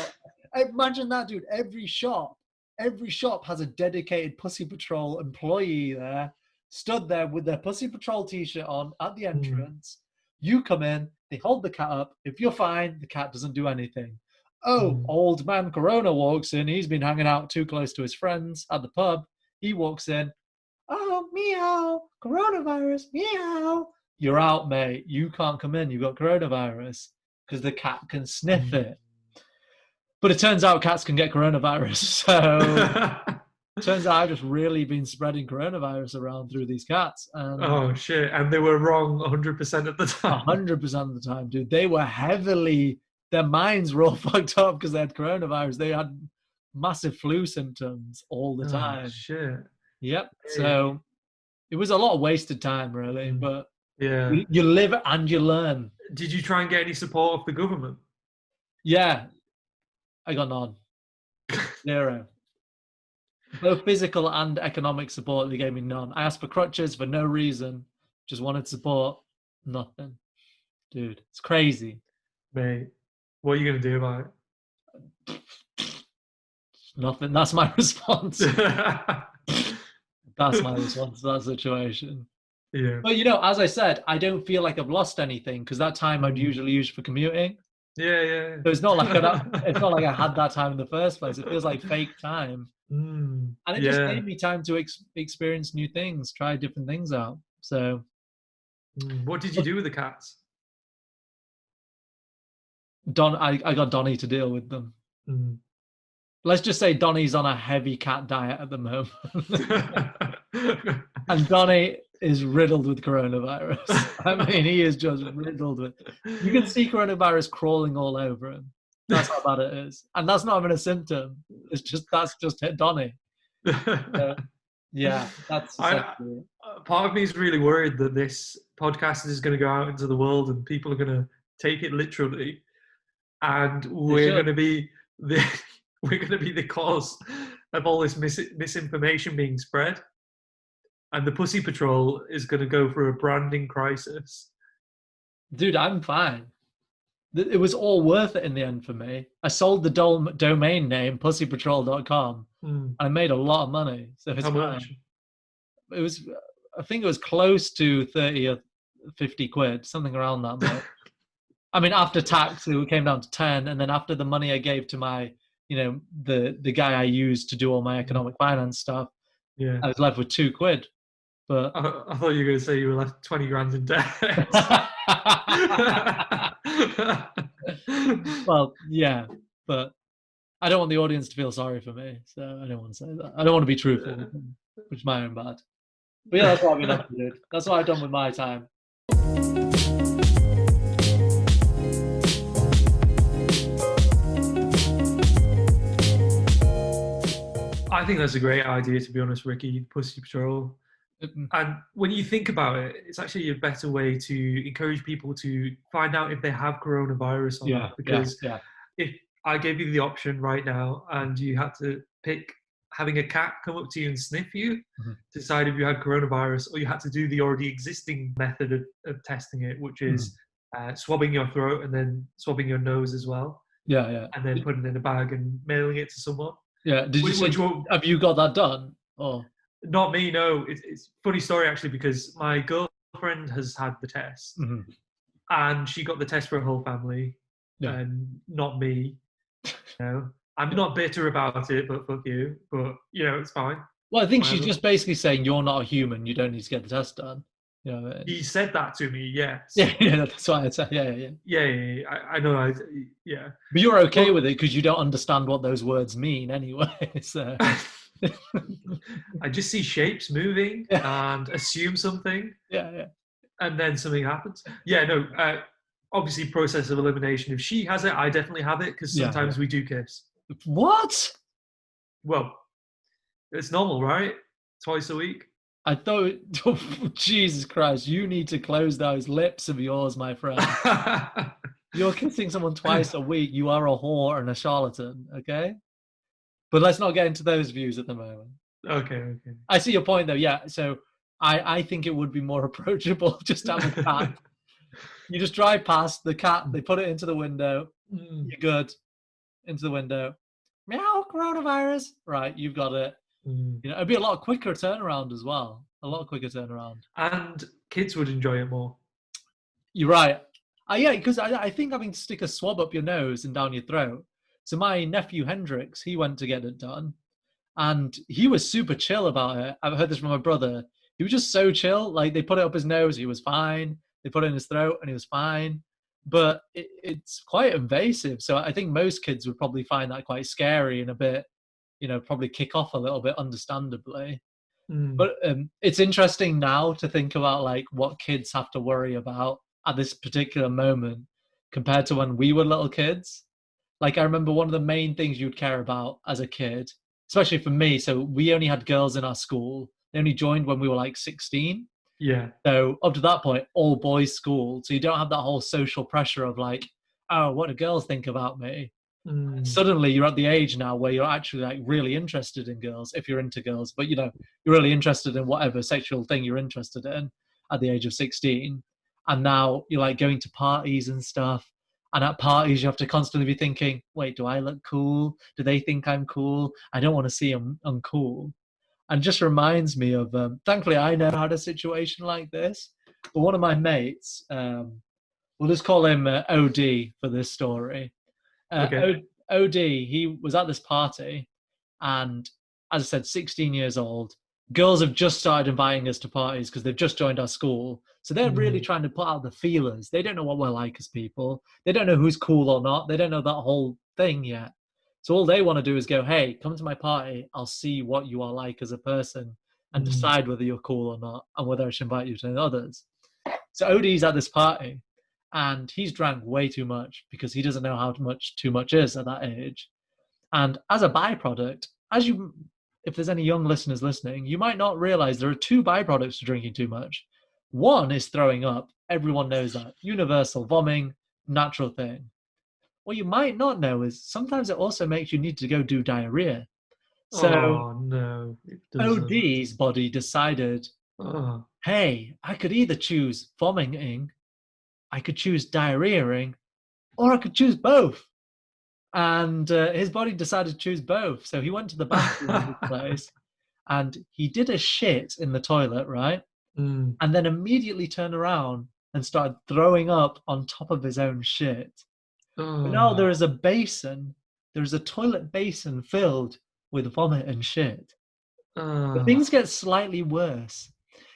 Imagine that, dude. Every shop has a dedicated Pussy Patrol employee there, stood there with their Pussy Patrol T-shirt on at the entrance. You come in, they hold the cat up. If you're fine, the cat doesn't do anything. Old man Corona walks in. He's been hanging out too close to his friends at the pub. He walks in. Oh, meow, coronavirus, meow. You're out, mate. You can't come in. You've got coronavirus because the cat can sniff it. But it turns out cats can get coronavirus. So it turns out I've just really been spreading coronavirus around through these cats. And oh, shit. And they were wrong 100% of the time. 100% of the time, dude. They were heavily, their minds were all fucked up because they had coronavirus. They had massive flu symptoms all the time. Oh, shit. Yep. So it was a lot of wasted time, really. But yeah, you live and you learn. Did you try and get any support of the government? Yeah, I got none. Zero. Both physical and economic support, they gave me none. I asked for crutches for no reason. Just wanted support. Nothing. Dude, it's crazy. Mate, what are you going to do about it? Nothing. That's my response. That's my response to that situation. Yeah. But, you know, as I said, I don't feel like I've lost anything because that time I'd usually use for commuting. Yeah. So it's not like I had that time in the first place. It feels like fake time. And it just gave me time to experience new things, try different things out. So. What did you do with the cats? I got Donnie to deal with them. Let's just say Donnie's on a heavy cat diet at the moment. And Donnie is riddled with coronavirus. I mean, he is just riddled with it. You can see coronavirus crawling all over him. That's how bad it is. And that's not even a symptom. It's just, that's just hit Donnie. Yeah, that's exactly it. Part of me is really worried that this podcast is going to go out into the world and people are going to take it literally. And we're going to be the cause of all this misinformation being spread. And the Pussy Patrol is going to go through a branding crisis. Dude, I'm fine. It was all worth it in the end for me. I sold the domain name, pussypatrol.com. I made a lot of money. So it's How much? It was, I think it was close to 30 or 50 quid, something around that much. I mean, after tax, it came down to 10. And then after the money I gave to my... you know, the guy I used to do all my economic finance stuff, I was left with 2 quid. But I thought you were going to say you were left 20 grand in debt. Well, yeah, but I don't want the audience to feel sorry for me, so I don't want to say that. I don't want to be truthful, which is my own bad. But yeah, that's what I've been up to, dude. That's what I've done with my time. I think that's a great idea, to be honest, Ricky, Pussy Patrol. And when you think about it, it's actually a better way to encourage people to find out if they have coronavirus or not. Because if I gave you the option right now and you had to pick having a cat come up to you and sniff you, to decide if you had coronavirus, or you had to do the already existing method of testing it, which is swabbing your throat and then swabbing your nose as well. Yeah, yeah. And then putting it in a bag and mailing it to someone. Yeah. Did you have you got that done? Oh, not me. No. It's a funny story actually, because my girlfriend has had the test, and she got the test for her whole family, and not me. You know, I'm not bitter about it, but fuck you. But you know, it's fine. Well, I think she's just basically saying you're not a human. You don't need to get the test done. You know, he said that to me. Yes. Yeah. That's why I said. Yeah. I know. Yeah. But you're okay with it because you don't understand what those words mean anyway. So. I just see shapes moving and assume something. Yeah. And then something happens. Yeah. No. Obviously, process of elimination. If she has it, I definitely have it because sometimes we do kiss. What? Well, it's normal, right? Twice a week. I thought, Jesus Christ, you need to close those lips of yours, my friend. You're kissing someone twice a week. You are a whore and a charlatan, okay? But let's not get into those views at the moment. Okay. I see your point, though, yeah. So I think it would be more approachable just to have a cat. You just drive past the cat, they put it into the window. You're good. Into the window. Meow, coronavirus. Right, you've got it. You know, it'd be a lot quicker turnaround as well. A lot quicker turnaround. And kids would enjoy it more. You're right. Yeah, because I think having to stick a swab up your nose and down your throat. So my nephew Hendrix, he went to get it done. And he was super chill about it. I've heard this from my brother. He was just so chill. Like, they put it up his nose, he was fine. They put it in his throat and he was fine. But it's quite invasive. So I think most kids would probably find that quite scary and a bit, you know, probably kick off a little bit, understandably. But it's interesting now to think about like what kids have to worry about at this particular moment compared to when we were little kids. Like, I remember one of the main things you'd care about as a kid, especially for me, so we only had girls in our school. They only joined when we were like 16. Yeah. So up to that point, all boys school. So you don't have that whole social pressure of like, oh, what do girls think about me? And suddenly you're at the age now where you're actually like really interested in girls, if you're into girls, but you know, you're really interested in whatever sexual thing you're interested in at the age of 16. And now you're like going to parties and stuff, and at parties you have to constantly be thinking, wait, do I look cool? Do they think I'm cool? I don't want to see them uncool. And just reminds me of thankfully I never had a situation like this, but one of my mates, we'll just call him OD for this story. Okay. OD, he was at this party, and as I said, 16 years old. Girls have just started inviting us to parties because they've just joined our school. So they're really trying to put out the feelers. They don't know what we're like as people. They don't know who's cool or not. They don't know that whole thing yet. So all they want to do is go, hey, come to my party. I'll see what you are like as a person and decide whether you're cool or not and whether I should invite you to others. So OD's at this party. And he's drank way too much because he doesn't know how much too much is at that age. And as a byproduct, if there's any young listeners listening, you might not realize there are two byproducts to drinking too much. One is throwing up. Everyone knows that. Universal vomiting, natural thing. What you might not know is sometimes it also makes you need to go do diarrhea. So OD's body decided, hey, I could either choose vomiting, I could choose diarrheaing, or I could choose both. And his body decided to choose both. So he went to the bathroom of his place and he did a shit in the toilet, right? And then immediately turned around and started throwing up on top of his own shit. But now there is a basin, there is a toilet basin filled with vomit and shit. But things get slightly worse.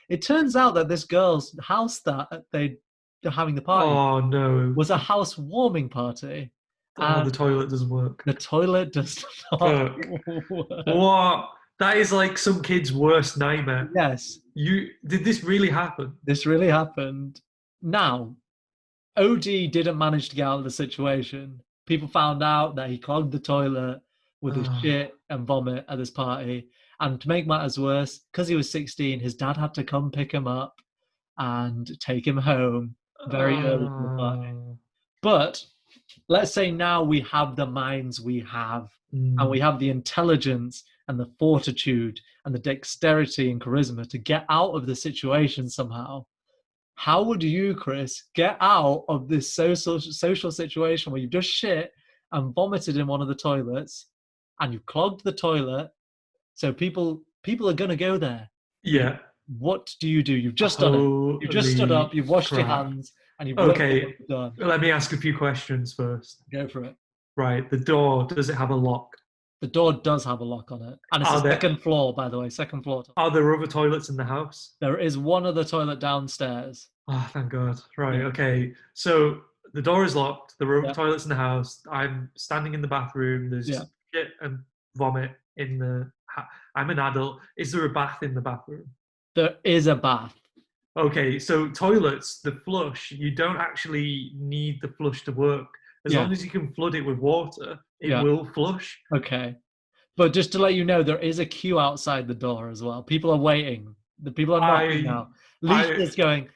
It turns out that this girl's house that they having the party. Oh no! Was a housewarming party. Oh, the toilet doesn't work. The toilet does not work. What? That is like some kid's worst nightmare. Yes. Did this really happen? This really happened. Now, OD didn't manage to get out of the situation. People found out that he clogged the toilet with his shit and vomit at this party. And to make matters worse, because he was 16, his dad had to come pick him up and take him home very early in the party. But let's say now we have the minds we have, and we have the intelligence and the fortitude and the dexterity and charisma to get out of the situation somehow. How would you, Chris, get out of this social situation where you've just shit and vomited in one of the toilets and you've clogged the toilet, so people are going to go there? Yeah. What do? You've just done it. You've just stood up, you've washed your hands, and you've worked done. Let me ask a few questions first. Go for it. Right, the door, does it have a lock? The door does have a lock on it. And it's the second floor, by the way, second floor. Are there other toilets in the house? There is one other toilet downstairs. Oh, thank God. Right, okay. So the door is locked. There are other toilets in the house. I'm standing in the bathroom. There's shit and vomit in the... I'm an adult. Is there a bath in the bathroom? There is a bath. Okay, so toilets, the flush, you don't actually need the flush to work. As long as you can flood it with water, it will flush. Okay. But just to let you know, there is a queue outside the door as well. People are waiting. The people are knocking now. Lisa's going,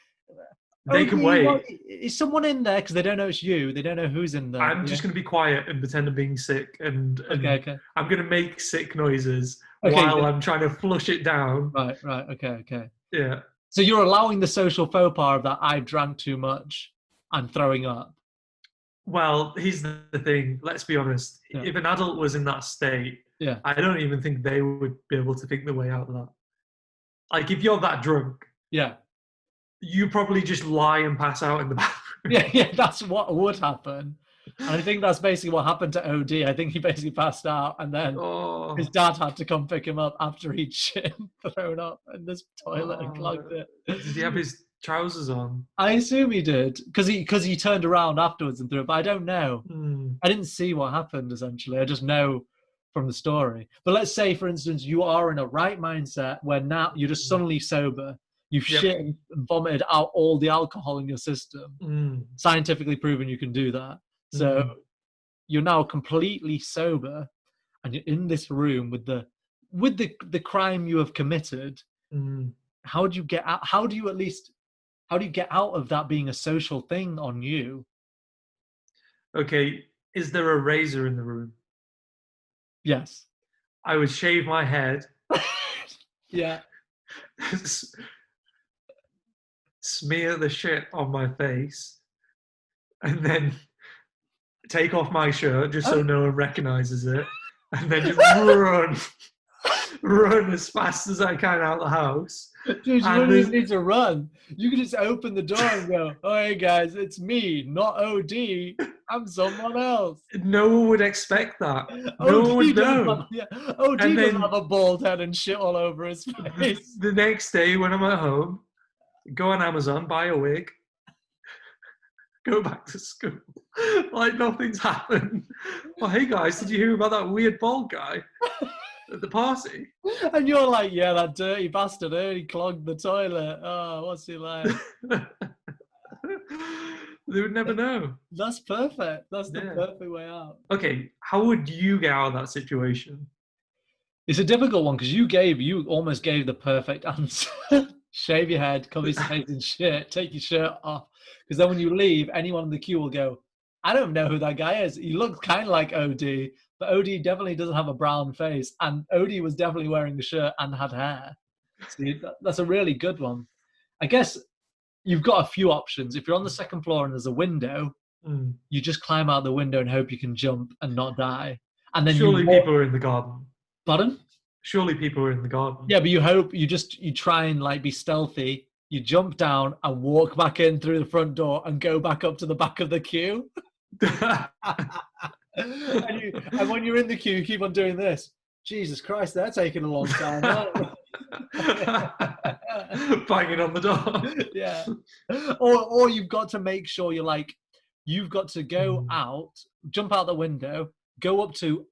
they can wait. Is someone in there? Because they don't know it's you. They don't know who's in there. I'm just going to be quiet and pretend I'm being sick. And okay. I'm going to make sick noises while I'm trying to flush it down. Right. Okay. Yeah. So you're allowing the social faux pas of that I've drank too much and throwing up. Well, here's the thing. Let's be honest. Yeah. If an adult was in that state, I don't even think they would be able to think their way out of that. Like, if you're that drunk, you probably just lie and pass out in the bathroom. Yeah, that's what would happen. And I think that's basically what happened to OD. I think he basically passed out, and then his dad had to come pick him up after he'd shit and thrown up in this toilet and clogged it. Did he have his trousers on? I assume he did, because he turned around afterwards and threw it, but I don't know. I didn't see what happened, essentially. I just know from the story. But let's say, for instance, you are in a right mindset where now you're just suddenly sober. You've shit and vomited out all the alcohol in your system. Scientifically proven you can do that. So you're now completely sober, and you're in this room with the crime you have committed. How do you get out? How do you get out of that being a social thing on you? Okay, is there a razor in the room? Yes. I would shave my head. Smear the shit on my face, and then take off my shirt just so no one recognises it, and then just run as fast as I can out the house. Dude, you don't even need to run. You can just open the door and go, "Oh, hey guys, it's me, not OD. I'm someone else." No one would expect that. No one would know. OD doesn't have a bald head and shit all over his face. The next day when I'm at home, go on Amazon, buy a wig, go back to school. Like nothing's happened. Well, hey guys, did you hear about that weird bald guy at the party? And you're like, yeah, that dirty bastard, he clogged the toilet. Oh, what's he like? They would never know. That's perfect. That's the perfect way out. Okay, how would you get out of that situation? It's a difficult one, because you almost gave the perfect answer. Shave your head, cover your face in shit, take your shirt off. Because then when you leave, anyone in the queue will go, I don't know who that guy is. He looks kind of like OD, but OD definitely doesn't have a brown face. And OD was definitely wearing the shirt and had hair. So that's a really good one. I guess you've got a few options. If you're on the second floor and there's a window, you just climb out the window and hope you can jump and not die. And then people are in the garden. Pardon? Surely people are in the garden. Yeah, but you hope, you try and like be stealthy. You jump down and walk back in through the front door and go back up to the back of the queue. and when you're in the queue, you keep on doing this. Jesus Christ, they're taking a long time. banging on the door. Yeah. Or you've got to make sure you're like, you've got to go out, jump out the window, go up to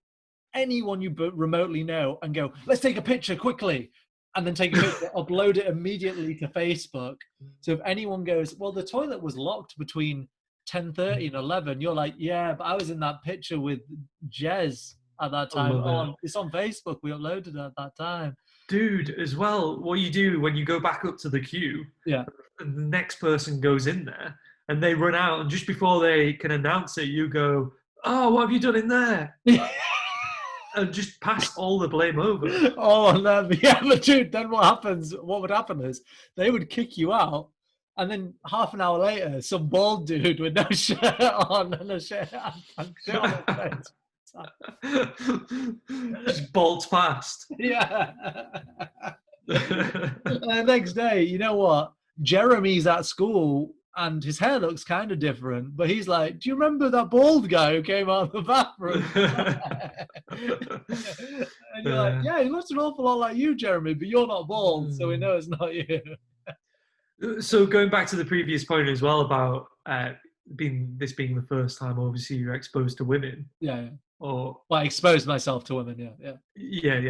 anyone you remotely know and go, let's take a picture quickly. And then take a picture, upload it immediately to Facebook. So if anyone goes, well, the toilet was locked between 10:30 and 11, you're like, yeah, but I was in that picture with Jez at that time. Oh, it's on Facebook. We uploaded it at that time. Dude, as well, what you do when you go back up to the queue, yeah, and the next person goes in there and they run out, and just before they can announce it, you go, oh, what have you done in there? And just pass all the blame over. Oh, no. Yeah, but dude, then what happens, what would happen is they would kick you out, and then half an hour later, some bald dude with no shirt on and a shirt on his face. Just bolts past. Yeah. The next day, you know what? Jeremy's at school, and his hair looks kind of different, but he's like, do you remember that bald guy who came out of the bathroom? And you're like, yeah, he looks an awful lot like you, Jeremy, but you're not bald, so we know it's not you. So going back to the previous point as well about this being the first time, obviously, you're exposed to women. Yeah. Or, well, I exposed myself to women, yeah.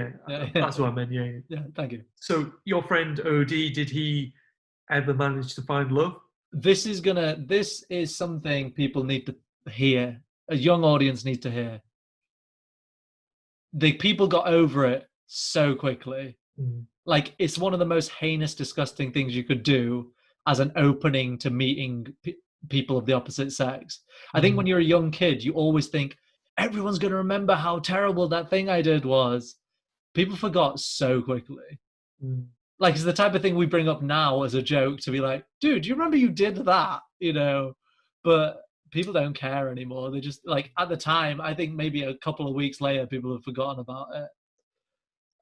That's what I meant, yeah. Yeah, thank you. So your friend OD, did he ever manage to find love? This is something people need to hear. A young audience needs to hear. The people got over it so quickly. Like, it's one of the most heinous, disgusting things you could do as an opening to meeting people of the opposite sex. I think when you're a young kid, you always think, everyone's going to remember how terrible that thing I did was. People forgot so quickly. Like, it's the type of thing we bring up now as a joke to be like, dude, do you remember you did that? You know, but people don't care anymore. They just, like, at the time, I think maybe a couple of weeks later, people have forgotten about it.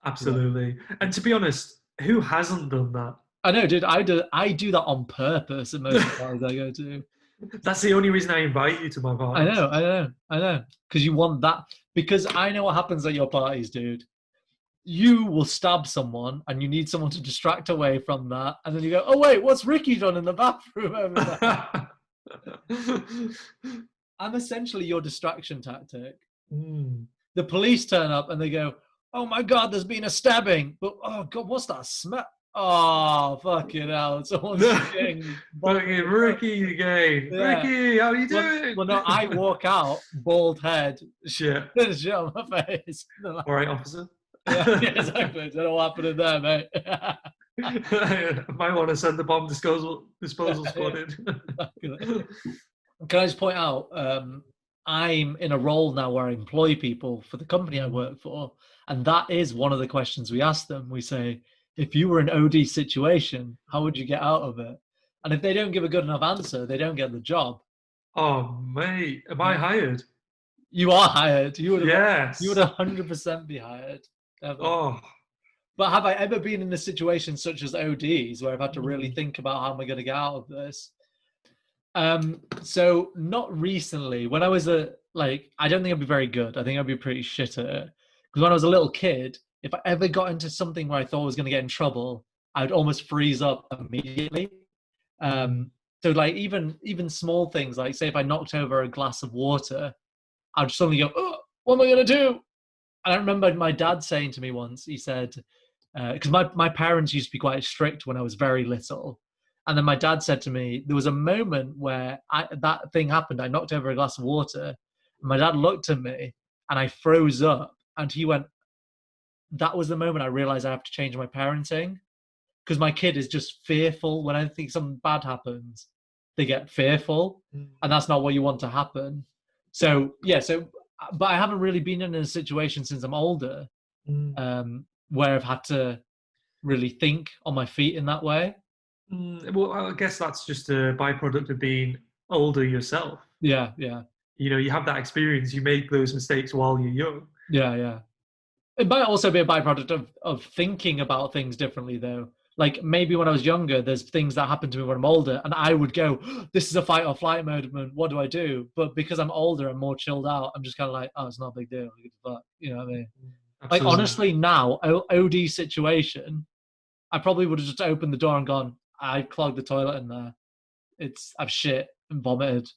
Absolutely. Yeah. And to be honest, who hasn't done that? I know, dude, I do that on purpose at most parties I go to. That's the only reason I invite you to my parties. I know. Because you want that. Because I know what happens at your parties, dude. You will stab someone and you need someone to distract away from that. And then you go, oh, wait, what's Ricky done in the bathroom over there? I'm essentially your distraction tactic. The police turn up and they go, oh, my God, there's been a stabbing. But, oh, God, what's that smell? Oh, fucking hell. Someone's getting... Ricky again. Yeah. Ricky, how are you doing? Well, no, I walk out, bald head. Shit on my face. Like, all right, officer. Yeah, exactly. I don't know what happened in there, mate. I might want to send the bomb disposal squad in. Can I just point out, I'm in a role now where I employ people for the company I work for, and that is one of the questions we ask them. We say, if you were in OD situation, how would you get out of it? And if they don't give a good enough answer, they don't get the job. Oh, mate, am I hired? You are hired. You would 100% be hired. Ever. Oh, but have I ever been in a situation such as OD's where I've had to really think about how am I going to get out of this? So not recently. When I was I don't think I'd be very good. I think I'd be pretty shit at it. Because when I was a little kid, if I ever got into something where I thought I was going to get in trouble, I'd almost freeze up immediately. So like even small things, like say if I knocked over a glass of water, I'd suddenly go, oh, what am I going to do? And I remember my dad saying to me once, he said, because my parents used to be quite strict when I was very little. And then my dad said to me, there was a moment where that thing happened. I knocked over a glass of water. And my dad looked at me and I froze up. And he went, that was the moment I realized I have to change my parenting. Because my kid is just fearful. When I think something bad happens, they get fearful. And that's not what you want to happen. So, yeah, but I haven't really been in a situation since I'm older where I've had to really think on my feet in that way. Well, I guess that's just a byproduct of being older yourself. Yeah. You know, you have that experience. You make those mistakes while you're young. Yeah. It might also be a byproduct of thinking about things differently, though. Like, maybe when I was younger, there's things that happen to me when I'm older, and I would go, this is a fight or flight moment, what do I do? But because I'm older and more chilled out, I'm just kind of like, oh, it's not a big deal. But, you know what I mean? Absolutely. Like, honestly, now, OD situation, I probably would have just opened the door and gone, I clogged the toilet in there. I've shit and vomited.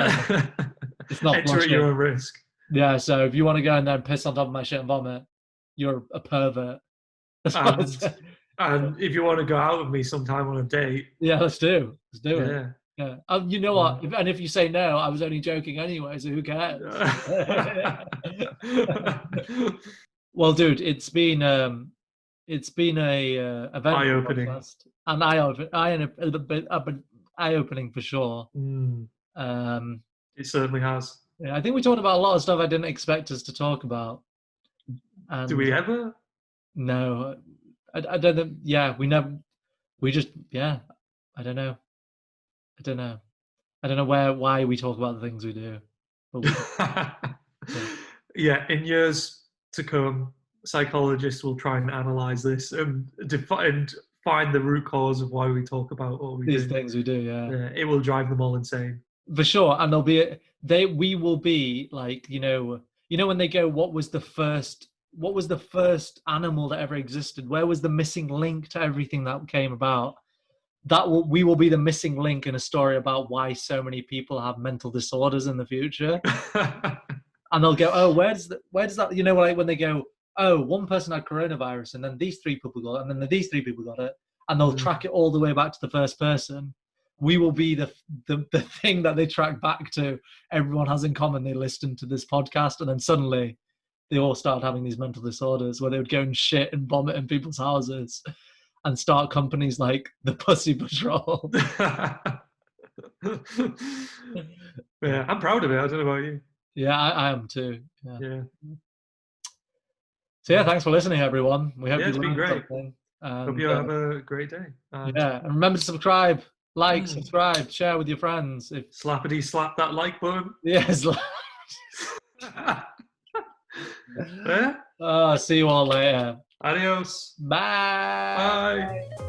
It's not enter at your risk. Yeah, so if you want to go in there and piss on top of my shit and vomit, you're a pervert. And if you want to go out with me sometime on a date. Yeah, let's do it. Yeah. Yeah. You know what? If you say no, I was only joking anyway, so who cares? Well, dude, it's been a eye-opening for sure. Mm. It certainly has. Yeah, I think we talked about a lot of stuff I didn't expect us to talk about. And do we ever? No, I don't think. Yeah, we never. We just. Yeah, I don't know. I don't know why we talk about the things we do. But yeah, in years to come, psychologists will try and analyze this and find the root cause of why we talk about what we do. These things we do, yeah. Yeah. It will drive them all insane. For sure, and we will be like, you know when they go, what was the first animal that ever existed? Where was the missing link to everything that came about? We will be the missing link in a story about why so many people have mental disorders in the future. And they'll go, oh, where does that, like when they go, oh, one person had coronavirus and then these three people got it and then these three people got it, and they'll track it all the way back to the first person. We will be the thing that they track back to. Everyone has in common they listened to this podcast, and then suddenly they all started having these mental disorders where they would go and shit and vomit in people's houses and start companies like the Pussy Patrol. Yeah, I'm proud of it. I don't know about you. Yeah, I am too. Yeah. So yeah, thanks for listening, everyone. We hope you learned something. Hope you have a great day. And remember to subscribe. Like, subscribe, share with your friends. If slappity slap that like button. Yes. See you all later. Adios. Bye.